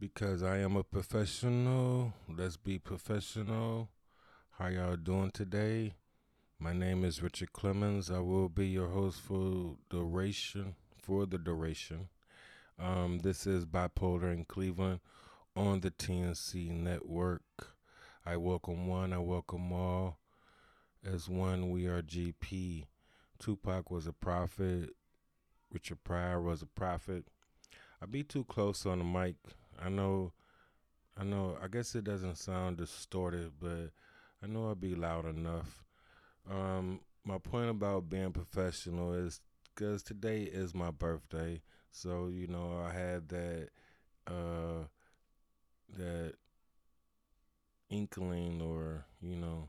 Because I am a professional. Let's be professional. How y'all doing today? My name is Richard Clemens. I will be your host for the duration. This is Bipolar in Cleveland on the TNC network. I welcome one, I welcome all. As one, we are GP. Tupac was a prophet. Richard Pryor was a prophet. I be too close on the mic. I know, I guess it doesn't sound distorted, but I know I'll be loud enough. My point about being professional is because today is my birthday, so, you know, I had that inkling or, you know,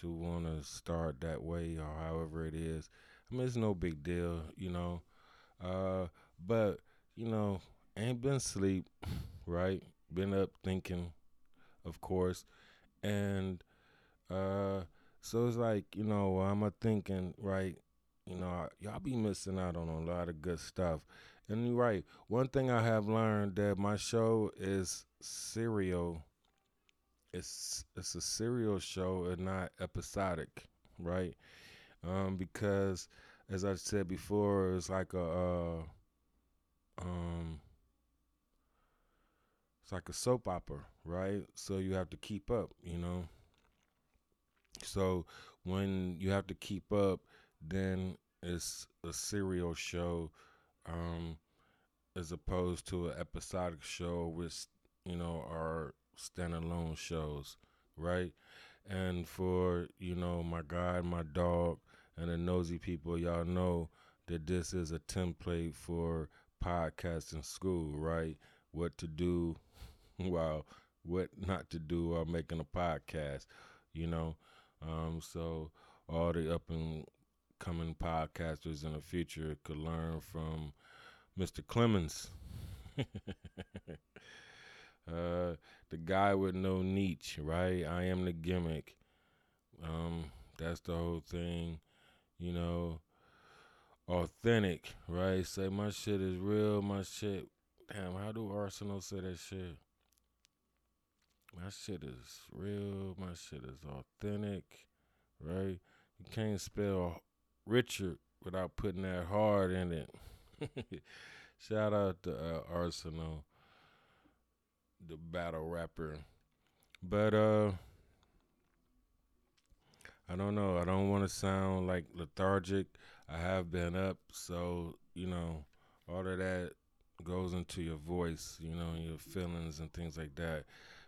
to want to start that way or however it is. I mean, it's no big deal, you know. But, you know, ain't been sleep, right? Been up thinking, of course. And so it's like, you know, I'm thinking, right, you know, y'all be missing out on a lot of good stuff. And you're right. One thing I have learned that my show is serial. It's a serial show and not episodic, right? Because, as I said before, it's like a soap opera, right? So you have to keep up, you know? So when you have to keep up, then it's a serial show as opposed to an episodic show, which, you know, are standalone shows, right? And for, you know, my God, my dog, and the nosy people, y'all know that this is a template for podcasting school, right? What to do, well, what not to do while making a podcast, you know? So all the up-and-coming podcasters in the future could learn from Mr. Clemens. The guy with no niche, right? I am the gimmick. That's the whole thing, you know. Authentic, right? Say my shit is real, my shit. Damn, how do Arsenal say that shit? My shit is real, my shit is authentic, right? You can't spell Richard without putting that hard in it. Shout out to Arsenal, the battle rapper. But I don't know. I don't want to sound like lethargic. I have been up, so, you know, all of that goes into your voice, you know, and your feelings and things like that.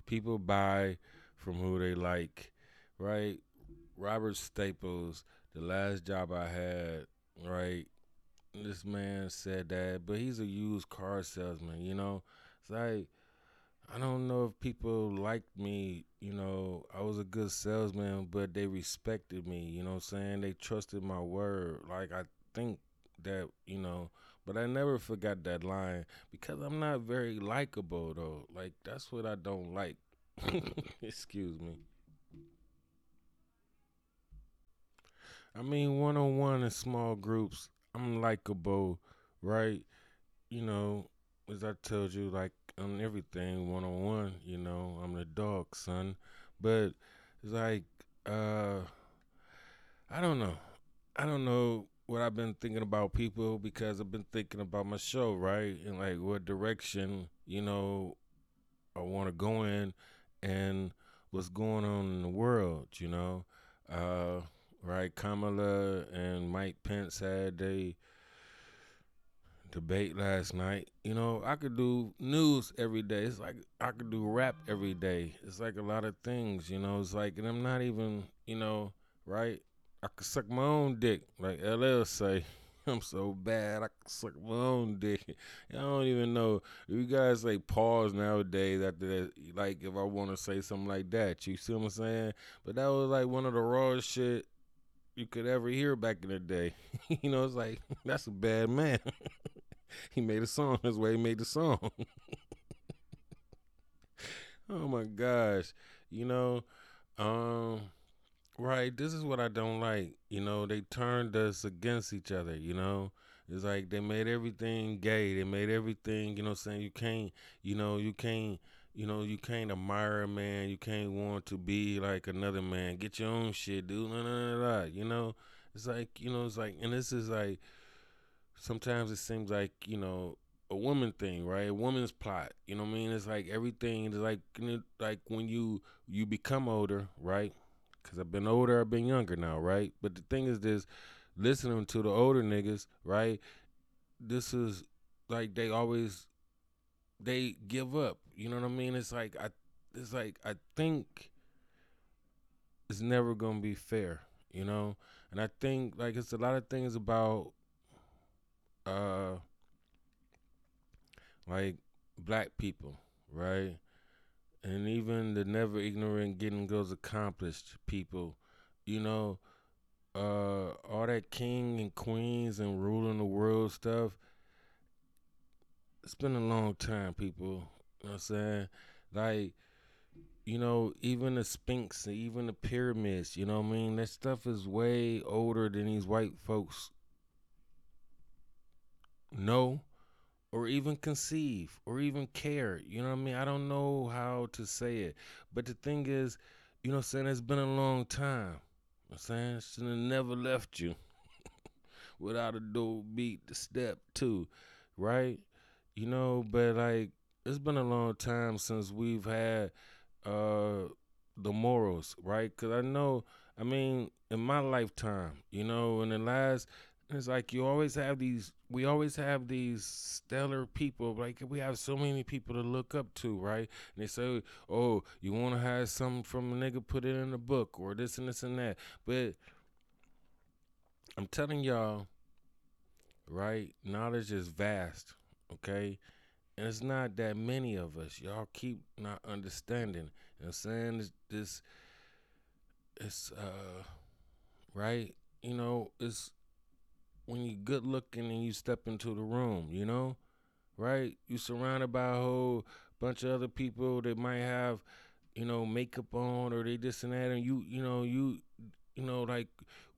People buy from who they like, right? Robert Staples, the last job I had, right? This man said that, but he's a used car salesman, you know? It's like, I don't know if people liked me, you know, I was a good salesman, but they respected me, you know what I'm saying? They trusted my word. Like, I think that, you know, but I never forgot that line because I'm not very likable, though. Like, that's what I don't like. Excuse me. I mean, one-on-one in small groups, I'm likable, right? You know, as I told you, like, on everything, one-on-one, you know, I'm the dog, son. But it's like, I don't know what I've been thinking about people because I've been thinking about my show, right? And, like, what direction, you know, I want to go in and what's going on in the world, you know? Right, Kamala and Mike Pence had they debate last night. You know, I could do news every day. It's like I could do rap every day. It's like a lot of things, you know. It's like, and I'm not even, you know, right? I could suck my own dick. Like L.L. say, I'm so bad, I could suck my own dick. I don't even know. You guys like pause nowadays after that, like if I want to say something like that. You see what I'm saying? But that was like one of the rawest shit you could ever hear back in the day. You know, it's like, that's a bad man. He made a song. That's why he made the song. Oh, my gosh. You know, right, this is what I don't like. You know, they turned us against each other, you know. It's like they made everything gay. They made everything, you know what I'm saying? You can't admire a man. You can't want to be like another man. Get your own shit, dude. You know? It's like, and this is like, sometimes it seems like, you know, a woman thing, right? A woman's plot. You know what I mean? It's like everything is like, you know, like when you become older, right? Because I've been older, I've been younger now, right? But the thing is this, listening to the older niggas, right? This is like they give up. You know what I mean? It's like I think it's never gonna be fair, you know? And I think like it's a lot of things about like black people, right? And even the never ignorant getting goes accomplished people, you know, all that king and queens and ruling the world stuff. It's been a long time, people. You know what I'm saying? Like, you know, even the Sphinx, even the pyramids, you know what I mean? That stuff is way older than these white folks know or even conceive or even care. You know what I mean? I don't know how to say it. But the thing is, you know what I'm saying, it's been a long time. You know what I'm saying? Should have never left you without a door beat to step to, right? You know, but like it's been a long time since we've had the morals, right? Because I know, I mean, in my lifetime, you know, in the last, it's like we always have these stellar people. Like, we have so many people to look up to, right? And they say, oh, you want to have something from a nigga, put it in a book or this and this and that. But I'm telling y'all, right, knowledge is vast, okay? And it's not that many of us. Y'all keep not understanding. You know what I'm saying? It's right? You know, it's, when you good looking and you step into the room, you know, right? You surrounded by a whole bunch of other people that might have, you know, makeup on or they this and that, and you know, like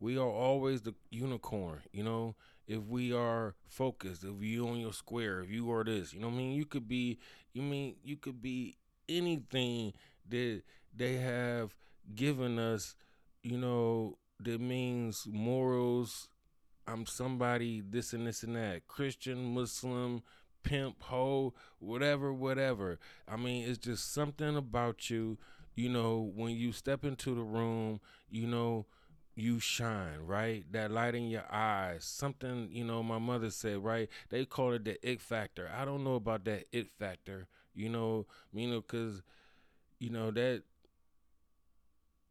we are always the unicorn, you know. If we are focused, if you on your square, if you are this, you know what I mean? You could be anything that they have given us, you know, that means morals. I'm somebody, this and this and that, Christian, Muslim, pimp, hoe, whatever. I mean, it's just something about you, you know, when you step into the room, you know, you shine, right? That light in your eyes, something, you know, my mother said, right? They call it the it factor. I don't know about that it factor, you know, because, you know, that,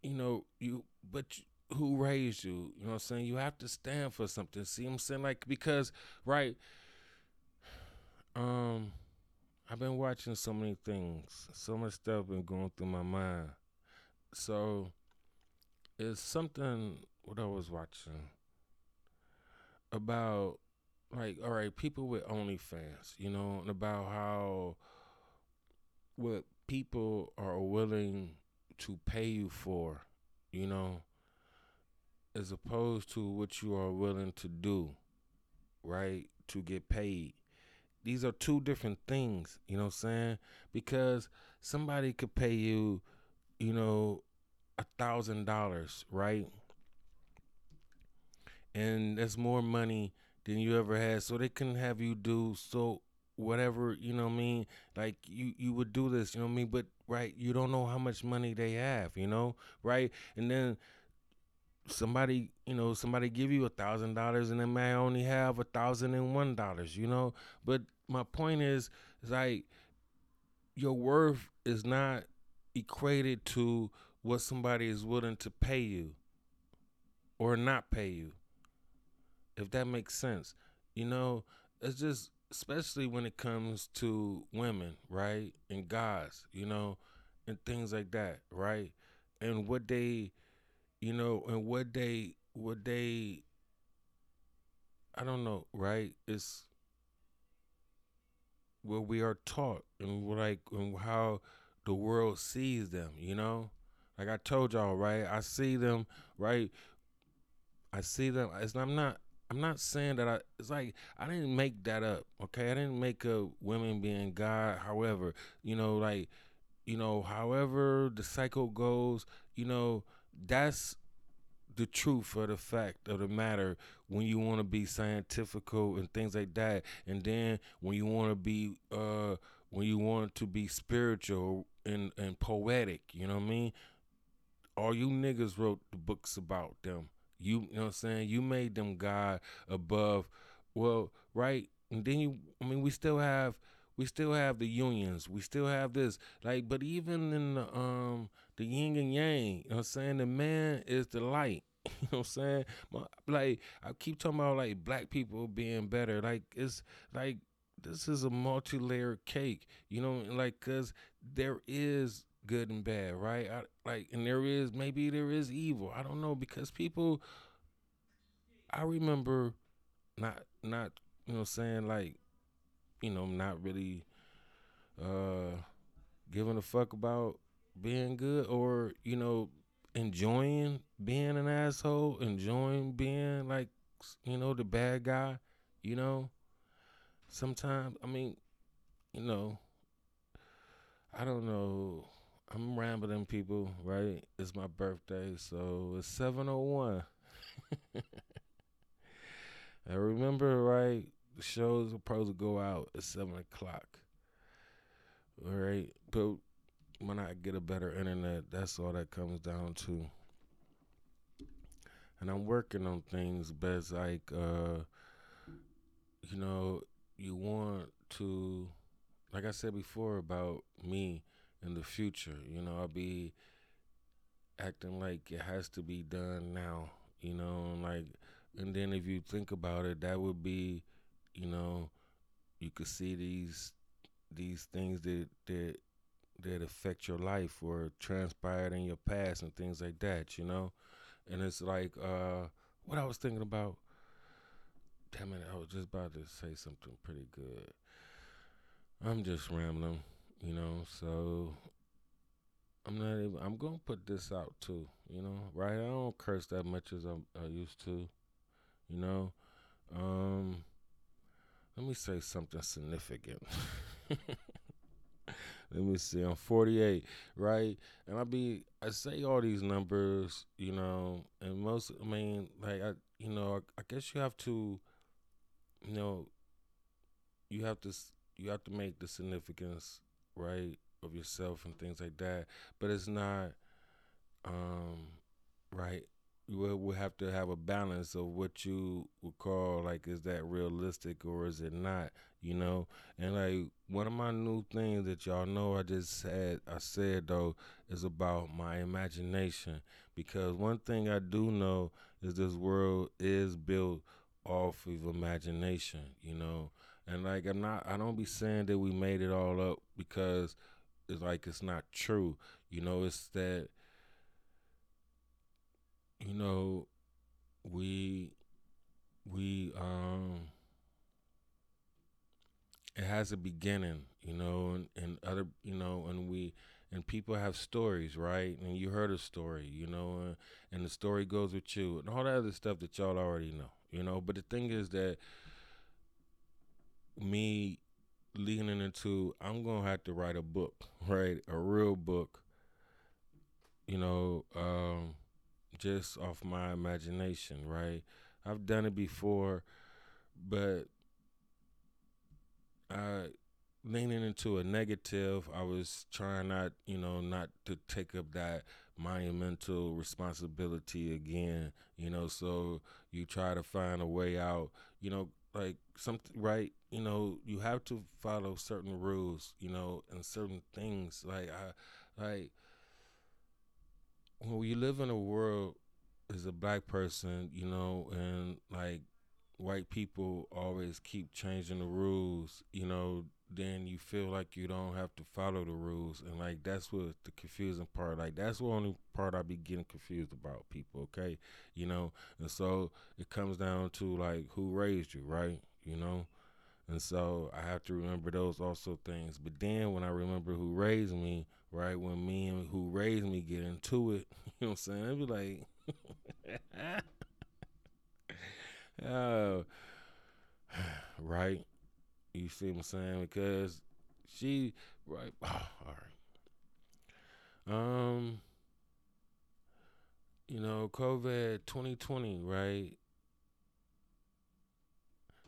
you know, you, but you, who raised you, you know what I'm saying? You have to stand for something. See what I'm saying? Like, because, right, I've been watching so many things. So much stuff been going through my mind. So, it's something, what I was watching, about, like, all right, people with OnlyFans, you know, and about how what people are willing to pay you for, you know, as opposed to what you are willing to do, right, to get paid. These are two different things, you know what I'm saying? Because somebody could pay you, you know, $1,000, right? And that's more money than you ever had. So they couldn't have you do so whatever, you know what I mean? Like, you would do this, you know what I mean? But, right, you don't know how much money they have, you know, right? And then somebody give you $1,000 and they may only have $1,001, you know? But my point is, it's like your worth is not equated to what somebody is willing to pay you or not pay you, if that makes sense. You know, it's just, especially when it comes to women, right? And guys, you know, and things like that, right? And what they, you know, and what they, I don't know, right? It's what we are taught and like and how the world sees them, you know? Like I told y'all, right? I see them, right? It's, I'm not I'm not saying that it's like, I didn't make that up, okay? I didn't make up women being God. However, however the cycle goes, that's the truth or the fact of the matter when you want to be scientifical and things like that. And then when you want to be, spiritual and poetic, you know what I mean? All you niggas wrote the books about them. You know what I'm saying? You made them God above. Well, right. And then we still have the unions. We still have this. But even in the yin and yang, you know what I'm saying? The man is the light. You know what I'm saying? I keep talking about black people being better. This is a multi-layered cake, cause there is good and bad, right? And there is evil. I don't know, because people, I remember not, not really giving a fuck about being good or, enjoying being an asshole, enjoying being the bad guy, Sometimes, I don't know. I'm rambling, people, right? It's my birthday, so it's 7:01. I remember, right, the shows were supposed to go out at 7 o'clock, all right? But when I get a better internet, that's all that comes down to. And I'm working on things best, you want to, like I said before about me in the future, I'll be acting like it has to be done now, and then if you think about it, that would be, you could see these things that affect your life or transpired in your past and things like that, and it's what I was thinking about. Damn it, I was just about to say something pretty good. I'm just rambling, so I'm going to put this out too, right? I don't curse that much as I used to, let me say something significant. Let me see, I'm 48, right? And I say all these numbers, and most, I guess you have to, you have to make the significance, right, of yourself and things like that. But it's not, right, we'll have to have a balance of what you would call, is that realistic or is it not, And, one of my new things that y'all know I said, is about my imagination. Because one thing I do know is this world is built off of imagination, And I don't be saying that we made it all up because it's it's not true. It's that, we it has a beginning, and other, and people have stories, right? And you heard a story, and the story goes with you and all that other stuff that y'all already know, but the thing is that, me leaning into, I'm going to have to write a book, right? A real book, just off my imagination, right? I've done it before, but leaning into a negative, I was trying not to take up that monumental responsibility again, so you try to find a way out, something, right? You have to follow certain rules, and certain things. When you live in a world as a black person, and white people always keep changing the rules, then you feel like you don't have to follow the rules. And that's what the confusing part, that's the only part I be getting confused about, people, okay? And so it comes down to who raised you, right? And so I have to remember those also things. But then when I remember who raised me, right, when me and who raised me get into it, I'd be Right. You see what I'm saying? Because she, right. Oh, all right. You know, COVID 2020, right?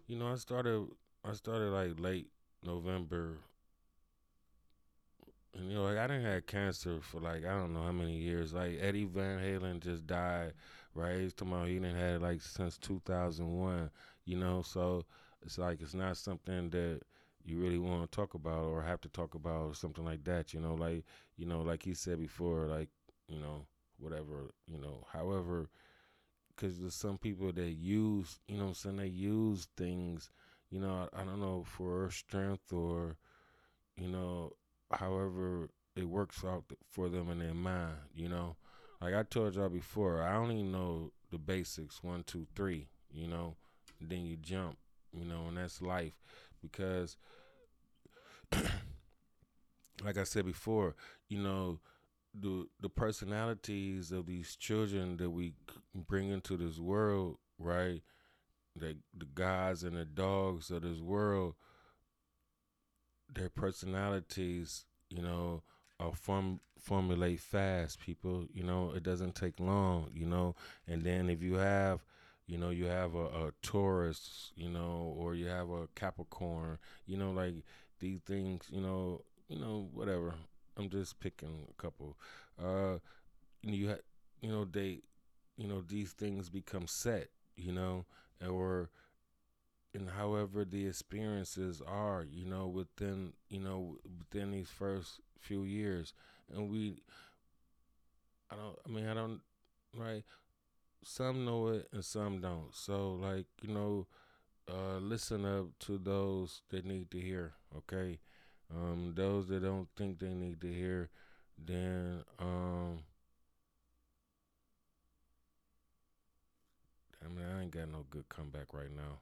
You know, I started like late November. And, you know, like, I didn't have cancer for, like, I don't know how many years. Like, Eddie Van Halen just died, right? He's talking about he didn't have, like, since 2001, you know? So, it's like, it's not something that you really want to talk about or have to talk about or something like that, you know? Like, you know, like he said before, like, you know, whatever, you know, however, because there's some people that use, you know what I'm saying, they use things, you know, I don't know, for strength or, you know, however it works out for them in their mind, you know. Like I told y'all before, I only know the basics, 1, 2, 3, you know, and then you jump, you know, and that's life. Because, like I said before, you know, the personalities of these children that we bring into this world, right, the guys and the dogs of this world, their personalities, you know, are formulate fast, people, you know, it doesn't take long, you know. And then if you have, you know, you have a Taurus, you know, or you have a Capricorn, you know, like these things, you know, whatever. I'm just picking a couple. These things become set, you know, and however the experiences are, you know, within these first few years. And right. Some know it and some don't. So, like, you know, listen up to those that need to hear, okay? Those that don't think they need to hear, then, I mean, I ain't got no good comeback right now.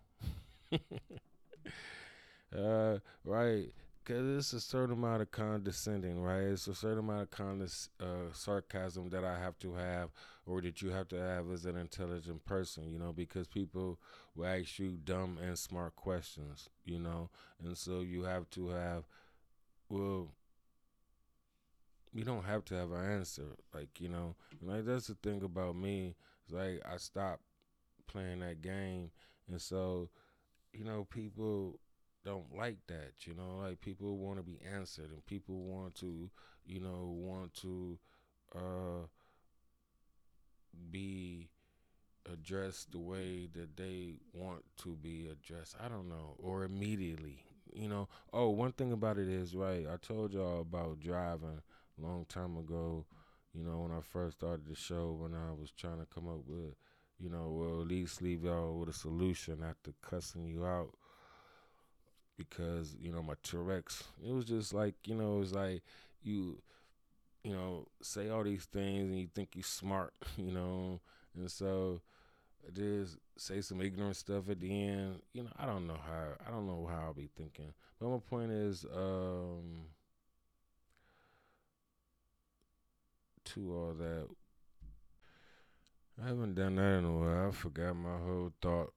Right, because it's a certain amount of condescending, right? It's a certain amount of sarcasm that I have to have, or that you have to have as an intelligent person, you know, because people will ask you dumb and smart questions, you know, and so you have to have, well, you don't have to have an answer, like, you know, and like that's the thing about me, is like I stopped playing that game, and so, you know, people don't like that, you know, like people want to be answered and people want to, you know, be addressed the way that they want to be addressed. I don't know, or immediately, you know. Oh, one thing about it is, right, I told y'all about driving a long time ago, you know, when I first started the show, when I was trying to come up with, you know, well, at least leave y'all with a solution after cussing you out because, you know, my Tourette's. It was just like, you know, it was like you know, say all these things and you think you smart, you know, and so I just say some ignorant stuff at the end. You know, I don't know how I'll be thinking. But my point is, to all that, I haven't done that in a while. I forgot my whole thought.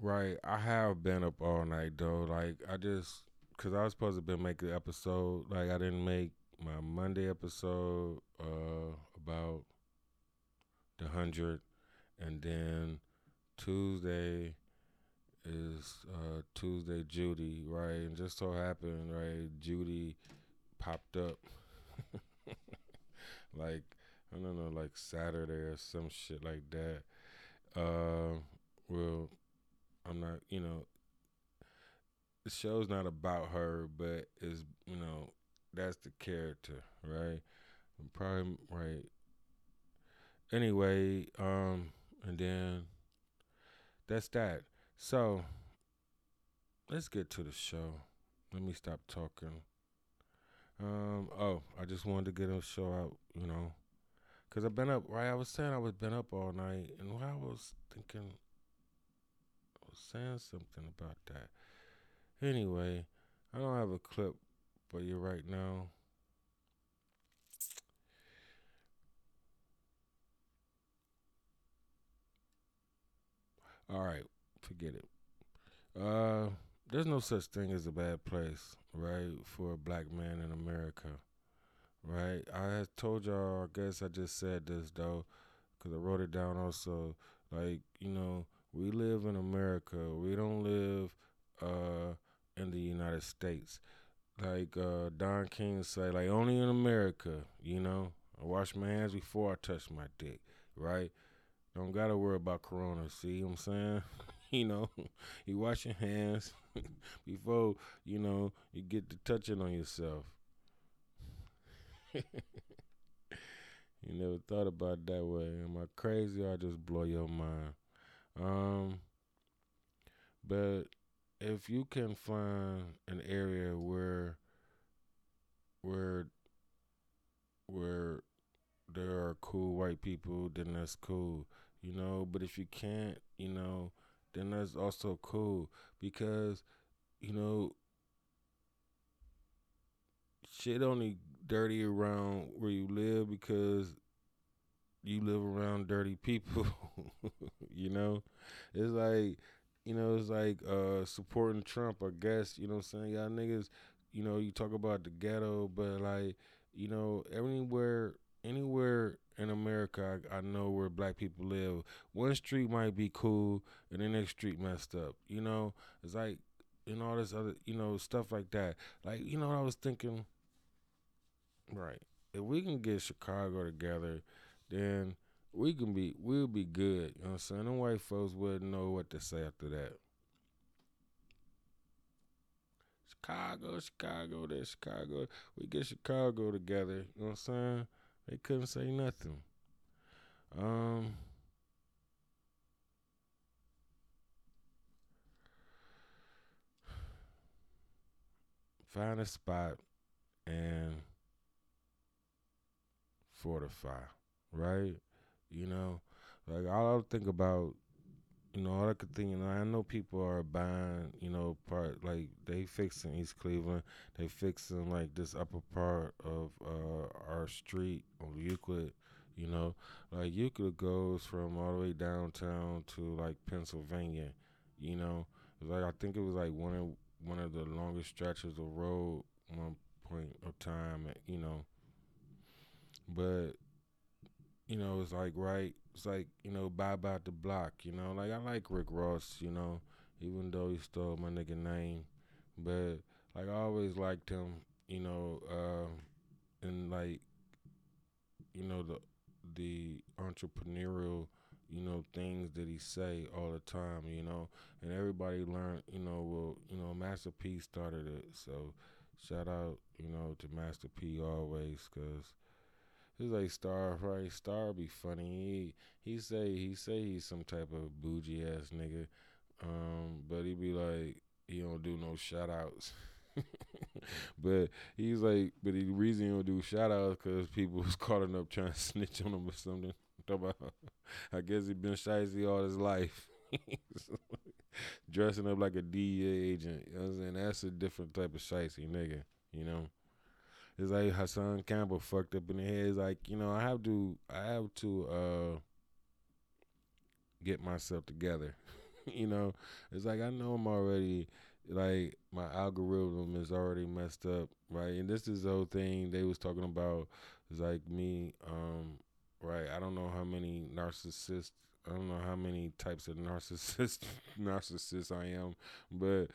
Right, I have been up all night, though. Like, because I was supposed to make an episode. Like, I didn't make my Monday episode about the 100. And then Tuesday is Tuesday Judy, right? And just so happened, right, Judy popped up. Like, I don't know, like Saturday or some shit like that. Well, I'm not, you know, the show's not about her, but it's, you know, that's the character, right? Probably, right. Anyway, and then that's that. So let's get to the show. Let me stop talking. Oh, I just wanted to get a show out, you know. Because I've been up, right? I was saying I was been up all night, and while I was thinking, I was saying something about that. Anyway, I don't have a clip for you right now. All right, forget it. There's no such thing as a bad place, right, for a black man in America, right? I had told y'all, I guess I just said this, though, because I wrote it down also. Like, you know, we live in America. We don't live in the United States. Like Don King said, like, only in America, you know. I wash my hands before I touch my dick, right? Don't got to worry about corona, see what I'm saying? You know, you wash your hands before, you know, you get to touching on yourself. You never thought about it that way. Am I crazy or I just blow your mind? But if you can find an area where there are cool white people, then that's cool, you know. But if you can't, you know, then that's also cool, because, you know, shit only dirty around where you live because you live around dirty people. You know, it's like, you know, it's like supporting Trump, I guess, you know what I'm saying? Y'all niggas, you know, you talk about the ghetto, but like, you know, anywhere in America, I know where black people live. One street might be cool and the next street messed up, you know. It's like, and all this other, you know, stuff like that. Like, you know what I was thinking? Right. If we can get Chicago together, then we'll be good. You know what I'm saying? Them white folks wouldn't know what to say after that. Chicago, that Chicago. We get Chicago together. You know what I'm saying? They couldn't say nothing. Find a spot and fortify, right? You know, like, all I think about, you know, all I could think, you know, I know people are buying, you know, part, like, they fixing East Cleveland, they fixing, like, this upper part of our street on Euclid, you know. Like, Euclid goes from all the way downtown to, like, Pennsylvania, you know. Like, I think it was, like, one of the longest stretches of road at one point of time, you know. But, you know, it's like, right, it's like, you know, bye-bye the block, you know. Like, I like Rick Ross, you know, even though he stole my nigga name. But, like, I always liked him, you know, and, like, you know, the entrepreneurial, you know, things that he say all the time, you know, and everybody learned, you know, well, you know, Master P started it, so shout out, you know, to Master P always, because it's like Star, right? Star be funny. He say he's some type of bougie-ass nigga, but he be like, he don't do no shout-outs. But he's like, but the reason he don't do shout-outs because people was calling up trying to snitch on him or something. I guess he been shiesty all his life. Dressing up like a DEA agent, you know what I'm saying? That's a different type of shiesty nigga, you know. It's like Hassan Campbell fucked up in the head. It's like, you know, I have to get myself together. You know, it's like, I know I'm already, like, my algorithm is already messed up, right? And this is the whole thing they was talking about. It's like me, right, I don't know how many types of narcissists I am, but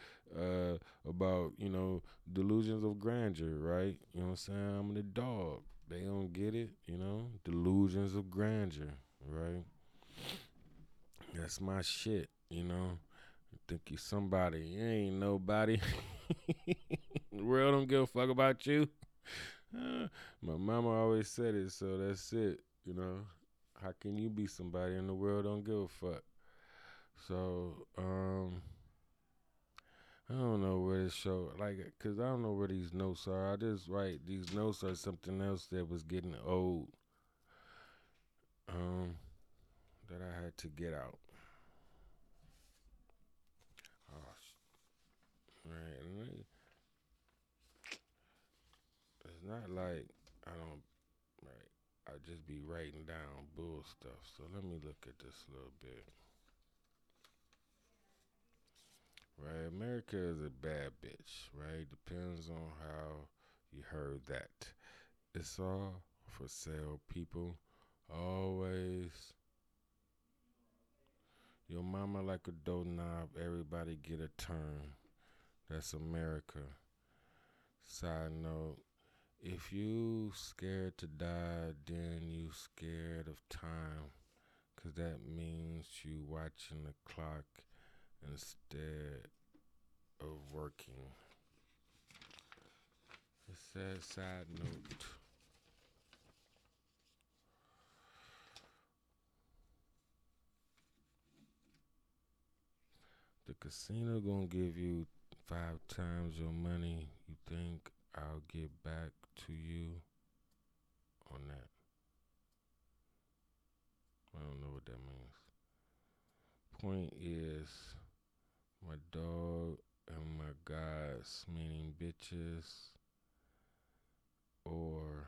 about, you know, delusions of grandeur, right? You know what I'm saying? I'm the dog. They don't get it, you know? Delusions of grandeur, right? That's my shit, you know? You think you somebody. You ain't nobody. The world don't give a fuck about you. My mama always said it, so that's it. You know, how can you be somebody in the world don't give a fuck? So, I don't know where this show, like, because I don't know where these notes are. I just write these notes are something else that was getting old, that I had to get out. Oh, right. It's not like I don't. I just be writing down bull stuff. So let me look at this a little bit. right? America is a bad bitch, right? Depends on how you heard that. It's all for sale, people. Always. Your mama like a doorknob. Everybody get a turn. That's America. Side note, if you scared to die, then you scared of time. Because that means you watching the clock instead of working. It says side note. The casino gonna give you 5 times your money. You think I'll get back to you on that? I don't know what that means. Point is, my dog and my guys, meaning bitches, or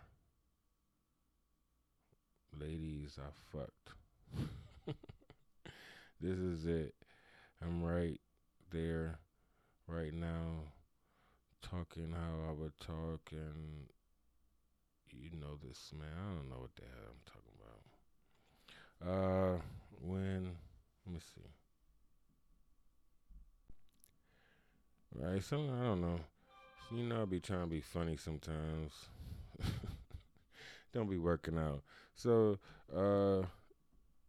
ladies I fucked. This is it. I'm right there, right now, talking how I would talk, and you know this, man. I don't know what the hell I'm talking about. Let me see. Right, something, I don't know. You know I be trying to be funny sometimes. Don't be working out. So,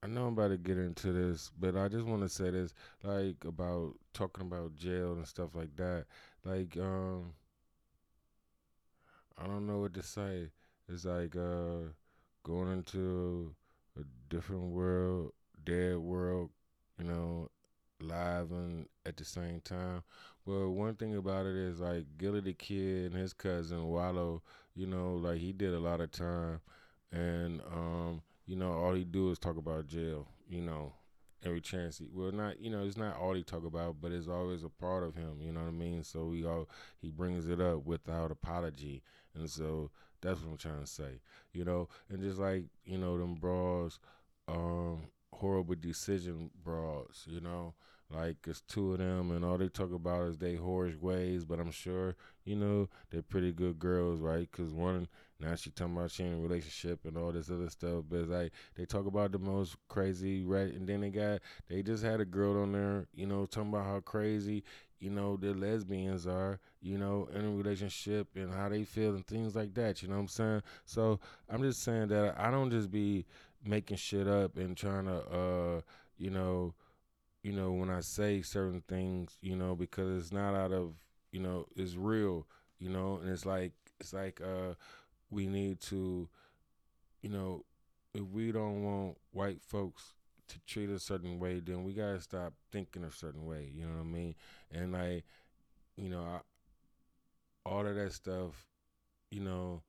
I know I'm about to get into this, but I just want to say this, like, about talking about jail and stuff like that. Like, I don't know what to say. It's like, going into a different world, dead world, you know, live and at the same time. Well, one thing about it is, like, Gilly the Kid and his cousin Wallo, you know, like, he did a lot of time, and you know, all he do is talk about jail, you know, every chance he, well, not, you know, it's not all he talk about, but it's always a part of him, you know what I mean? So he brings it up without apology, and so that's what I'm trying to say, you know. And just like, you know, them brawls, horrible decision brawls, you know, like it's 2 of them and all they talk about is they whorish ways, but I'm sure, you know, they're pretty good girls, right? Because one, now she talking about she in a relationship and all this other stuff, but it's like they talk about the most crazy, right? And then they just had a girl on there, you know, talking about how crazy, you know, the lesbians are, you know, in a relationship and how they feel and things like that, you know what I'm saying? So I'm just saying that I don't just be making shit up and trying to, you know, when I say certain things, you know, because it's not out of, you know, it's real, you know, and it's like, we need to, you know, if we don't want white folks to treat a certain way, then we gotta stop thinking a certain way, you know what I mean? And, like, you know, all of that stuff, you know,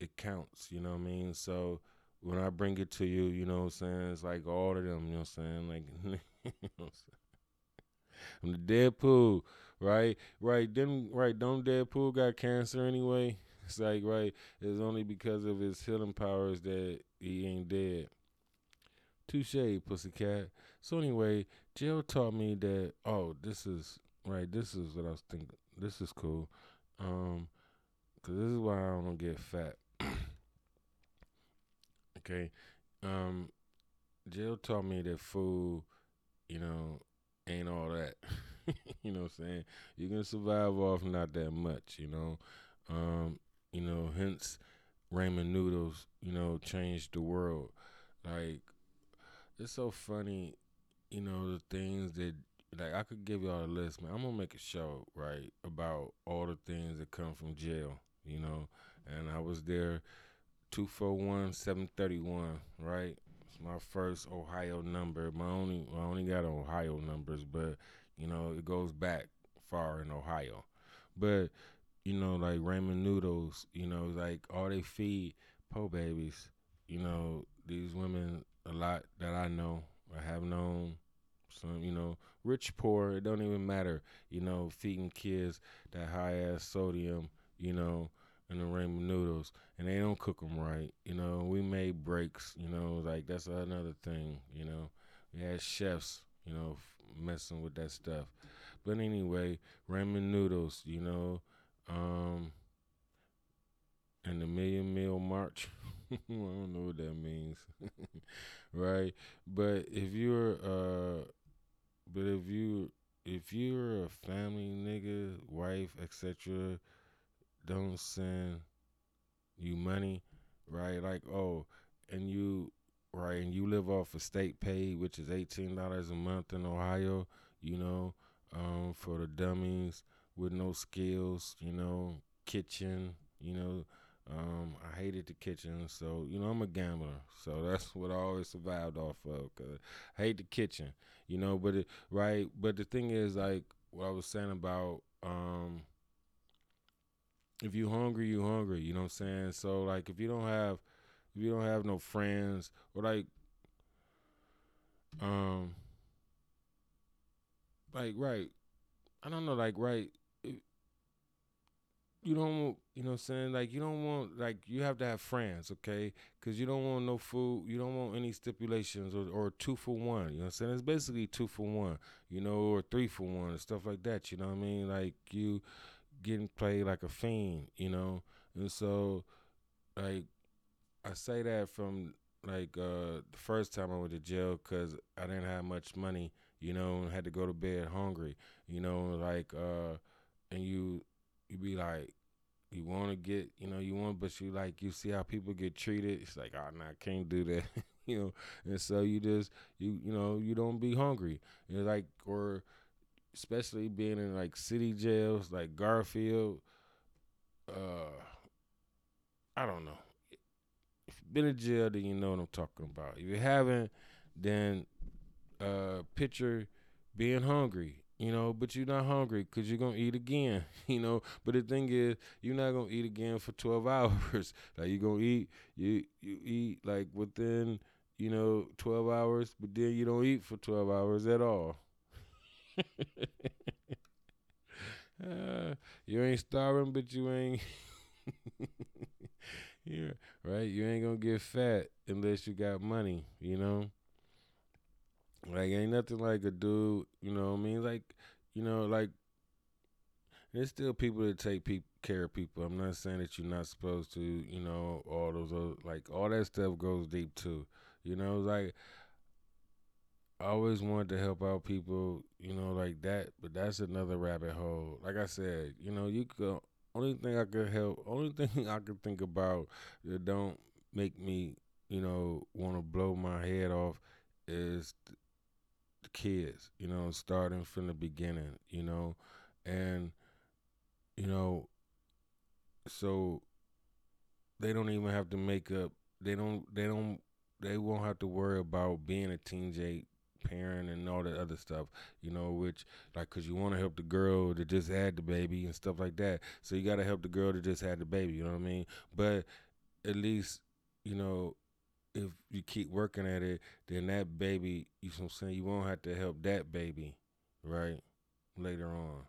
it counts, you know what I mean? So when I bring it to you, you know what I'm saying, it's like all of them, you know what I'm saying? Like, you know what I'm saying? I'm the Deadpool, right? Right, then, right, don't Deadpool got cancer anyway? It's like, right, it's only because of his healing powers that he ain't dead. Touche, pussycat. So anyway, Jill taught me that, oh, this is, right, this is what I was thinking. This is cool. Because this is why I don't get fat. Okay. Jill taught me that food, you know, ain't all that. You know what I'm saying? You can survive off not that much, you know. You know, hence ramen noodles, you know, changed the world. Like, it's so funny, you know, the things that, like, I could give y'all a list, man. I'm gonna make a show, right, about all the things that come from jail, you know. And I was there 241-731, right? It's my first Ohio number. I only got an Ohio numbers, but, you know, it goes back far in Ohio. But, you know, like ramen noodles, you know, like all they feed po' babies, you know, these women, a lot that I know, I have known some, you know, rich, poor, it don't even matter, you know, feeding kids that high-ass sodium, you know, in the ramen noodles, and they don't cook them right, you know, we made breaks, you know, like that's another thing, you know, we had chefs, you know, messing with that stuff. But anyway, ramen noodles, you know, and the Million Meal March. I don't know what that means, right? But if you're a family nigga, wife, etc., don't send you money, right? Like, oh, and you, right, and you live off of state pay, which is $18 a month in Ohio, you know, for the dummies with no skills, you know, kitchen, you know. I hated the kitchen, so, you know, I'm a gambler, so that's what I always survived off of, 'cause I hate the kitchen, you know, but it, right, but the thing is, like, what I was saying about, if you hungry, you hungry, you know what I'm saying, so, like, if you don't have no friends, or, like, right, I don't know, like, right, you don't want, you know what I'm saying? Like, you don't want, like, you have to have friends, okay? Because you don't want no food. You don't want any stipulations or 2-for-1, you know what I'm saying? It's basically 2-for-1, you know, or 3-for-1 and stuff like that, you know what I mean? Like, you getting played like a fiend, you know? And so, like, I say that from, like, the first time I went to jail because I didn't have much money, you know, and had to go to bed hungry, you know, like, and you be like, you want to get, you know, you want, but you like, you see how people get treated. It's like, oh, no, I can't do that, you know. And so you just, you know, you don't be hungry. It's like, or especially being in like city jails, like Garfield. I don't know. If you've been in jail, then you know what I'm talking about. If you haven't, then picture being hungry. You know, but you're not hungry because you're going to eat again, you know. But the thing is, you're not going to eat again for 12 hours. Like, you're going to eat, you eat, like, within, you know, 12 hours, but then you don't eat for 12 hours at all. You ain't starving, but you ain't, yeah, right? You ain't going to get fat unless you got money, you know. Like, ain't nothing like a dude, you know what I mean? Like, you know, like, there's still people that take care of people. I'm not saying that you're not supposed to, you know, all those, like, all that stuff goes deep, too. You know, like, I always wanted to help out people, you know, like that, but that's another rabbit hole. Like I said, you know, you could, only thing I could think about that don't make me, you know, want to blow my head off is the kids, you know, starting from the beginning, you know, and, you know, so they don't even have to make up, they won't have to worry about being a teenage parent and all that other stuff, you know, which, like, because you want to help the girl that just had the baby and stuff like that, so you got to help the girl that just had the baby, you know what I mean, but at least, you know, if you keep working at it, then that baby, you know what I'm saying, you won't have to help that baby, right, later on.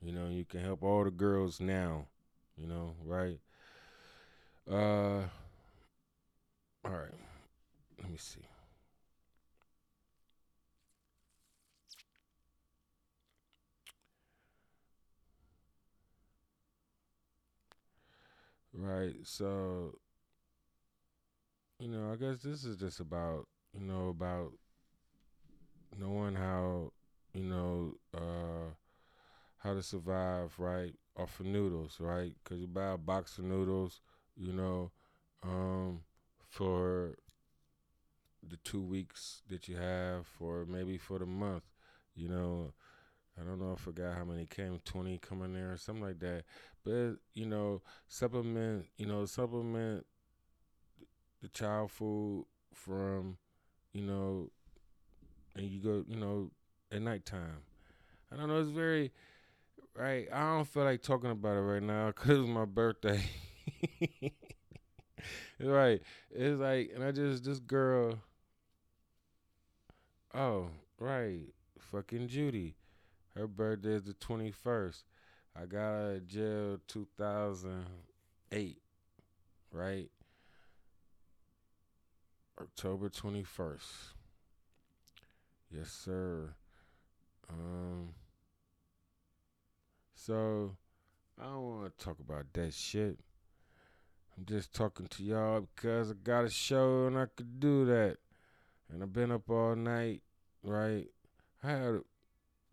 You know, you can help all the girls now, you know, right? All right, let me see. Right, so... You know, I guess this is just about knowing how, you know, how to survive, right, off of noodles, right? Because you buy a box of noodles, you know, for the 2 weeks that you have, or maybe for the month, you know. I don't know, I forgot how many came, 20 coming there or something like that. But, you know, supplement the child food from, you know, and you go, you know, at nighttime. I don't know, it's very, right, I don't feel like talking about it right now because it's my birthday. Right, it's like, and I just, this girl, oh, right, fucking Judy. Her birthday is the 21st. I got out of jail 2008, right? October 21st. Yes, sir. So I don't want to talk about that shit. I'm just talking to y'all because I got a show and I could do that. And I've been up all night, right? I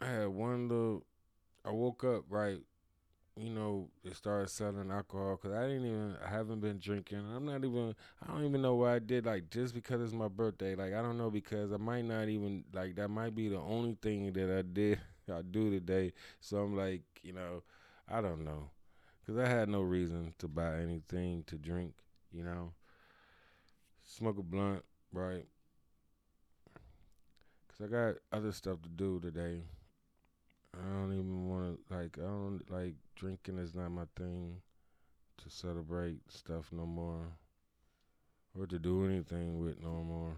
had one little, I woke up, right, you know, it started selling alcohol because I haven't been drinking. I don't even know why I did, like, just because it's my birthday. Like, I don't know, because I might not even, like, that might be the only thing that I do today. So I'm like, you know, I don't know. Because I had no reason to buy anything to drink, you know. Smoke a blunt, right? Because I got other stuff to do today. I don't even want to, like, I don't, like, drinking is not my thing to celebrate stuff no more or to do anything with no more.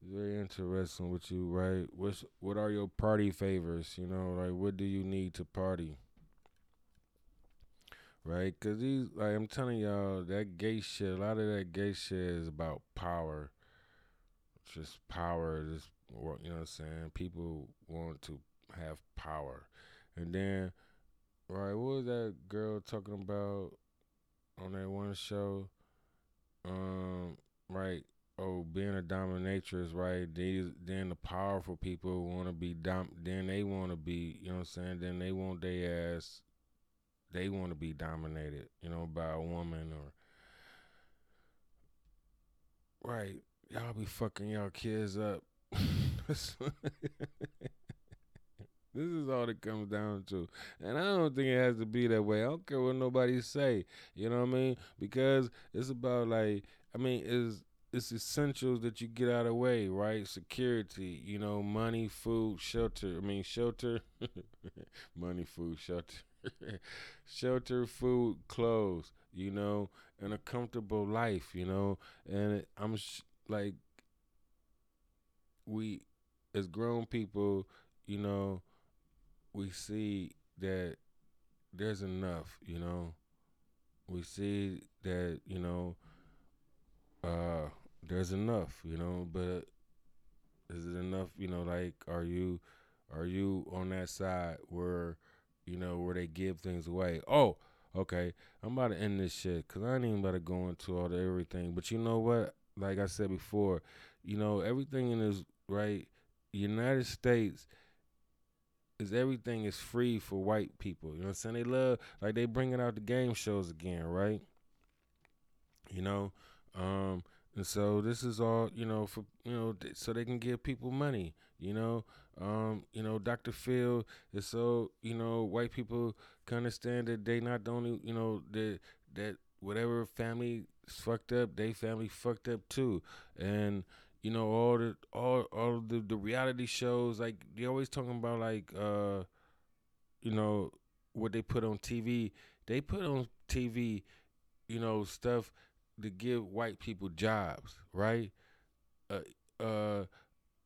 It's very interesting with you, right? What are your party favors, you know? Like, what do you need to party? Right? Because these, like, I'm telling y'all, that gay shit, a lot of that gay shit is about power. Just power, just, you know what I'm saying? People want to have power. And then, right, what was that girl talking about on that one show? Right, oh, being a dominatrix, right? Then the powerful people want to be, then they want to be, you know what I'm saying? Then they want their ass, they want to be dominated, you know, by a woman or, right, y'all be fucking y'all kids up. This is all it comes down to. And I don't think it has to be that way. I don't care what nobody say. You know what I mean? Because it's about, like, I mean, it's essentials that you get out of the way, right? Security, you know, money, food, shelter. I mean, shelter. Money, food, shelter. Shelter, food, clothes, you know, and a comfortable life, you know. And I'm like, we, as grown people, you know, we see that there's enough, you know. We see that, you know, there's enough, you know, but is it enough, you know? Like, are you on that side where, you know, where they give things away? Oh, okay, I'm about to end this shit because I ain't even about to go into all the everything. But you know what? Like I said before, you know, everything in this, right, United States is, everything is free for white people. You know what I'm saying? They love, like, they bringing out the game shows again, right? You know, and so this is all, you know, for, you know, so they can give people money, you know. You know, Dr. Phil is so, you know, white people can understand that they not the only, you know, that whatever family fucked up, they family fucked up too. And you know, all the reality shows, like, they always talking about, like, you know, what they put on TV. They put on TV, you know, stuff to give white people jobs, right? The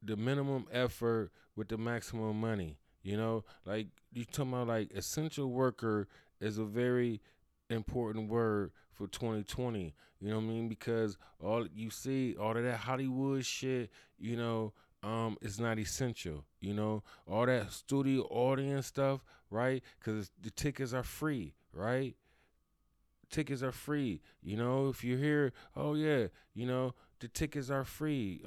minimum effort with the maximum money, you know? Like, you talking about, like, essential worker is a very important word for 2020, you know what I mean? Because all you see, all of that Hollywood shit, you know, it's not essential, you know, all that studio audience stuff, right? Because the tickets are free, right? Tickets are free, you know. If you're here, oh yeah, you know, the tickets are free.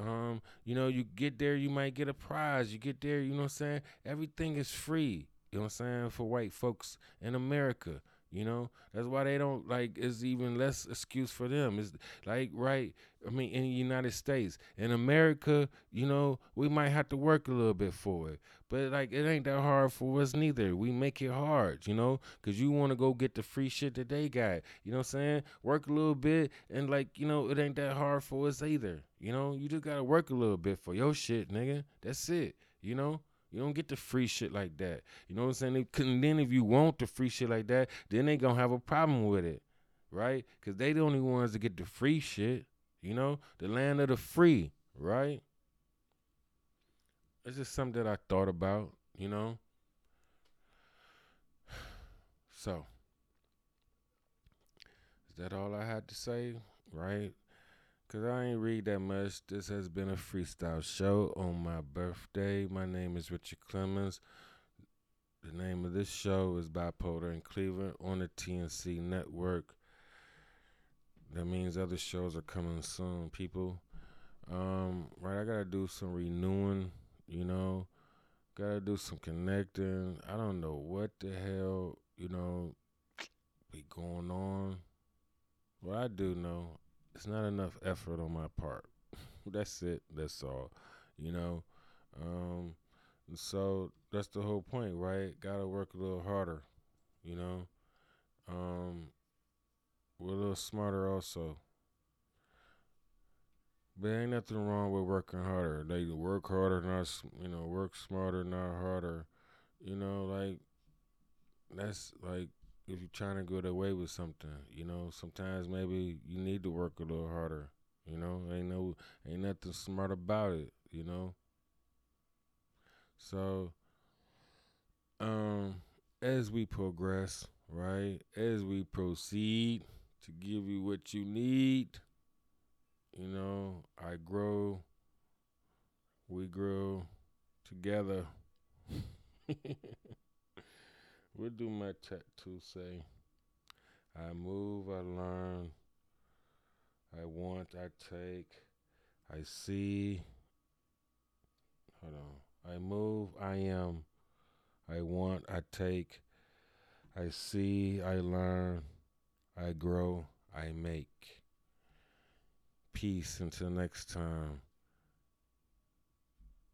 You know, you get there, you might get a prize. You get there, you know what I'm saying? Everything is free, you know what I'm saying, for white folks in America. You know, that's why they don't, like, it's even less excuse for them. It's like, right, I mean, in the United States, in America, you know, we might have to work a little bit for it. But, like, it ain't that hard for us neither. We make it hard, you know, because you want to go get the free shit that they got. You know what I'm saying? Work a little bit, and, like, you know, it ain't that hard for us either. You know, you just got to work a little bit for your shit, nigga. That's it, you know? You don't get the free shit like that. You know what I'm saying? And then if you want the free shit like that, then they going to have a problem with it, right? Because they the only ones that get the free shit, you know? The land of the free, right? It's just something that I thought about, you know? So, is that all I had to say, right? Because I ain't read that much. This has been a freestyle show on my birthday. My name is Richard Clemens. The name of this show is Bipolar in Cleveland on the TNC network. That means other shows are coming soon, people. Right, I gotta do some renewing, you know. Gotta do some connecting. I don't know what the hell, you know, be going on. What I do know, it's not enough effort on my part. That's it. That's all, you know. So that's the whole point, right? Gotta work a little harder, you know. We're a little smarter also. But ain't nothing wrong with working harder. They work harder, not, you know, work smarter, not harder. You know, like, that's like if you're trying to get away with something, you know, sometimes maybe you need to work a little harder, you know. Ain't nothing smart about it, you know. So, as we progress, right, as we proceed to give you what you need, you know, I grow, we grow together. What do my tattoo say? I move, I learn, I want, I take, I see. Hold on. I move, I am, I want, I take, I see, I learn, I grow, I make. Peace until next time.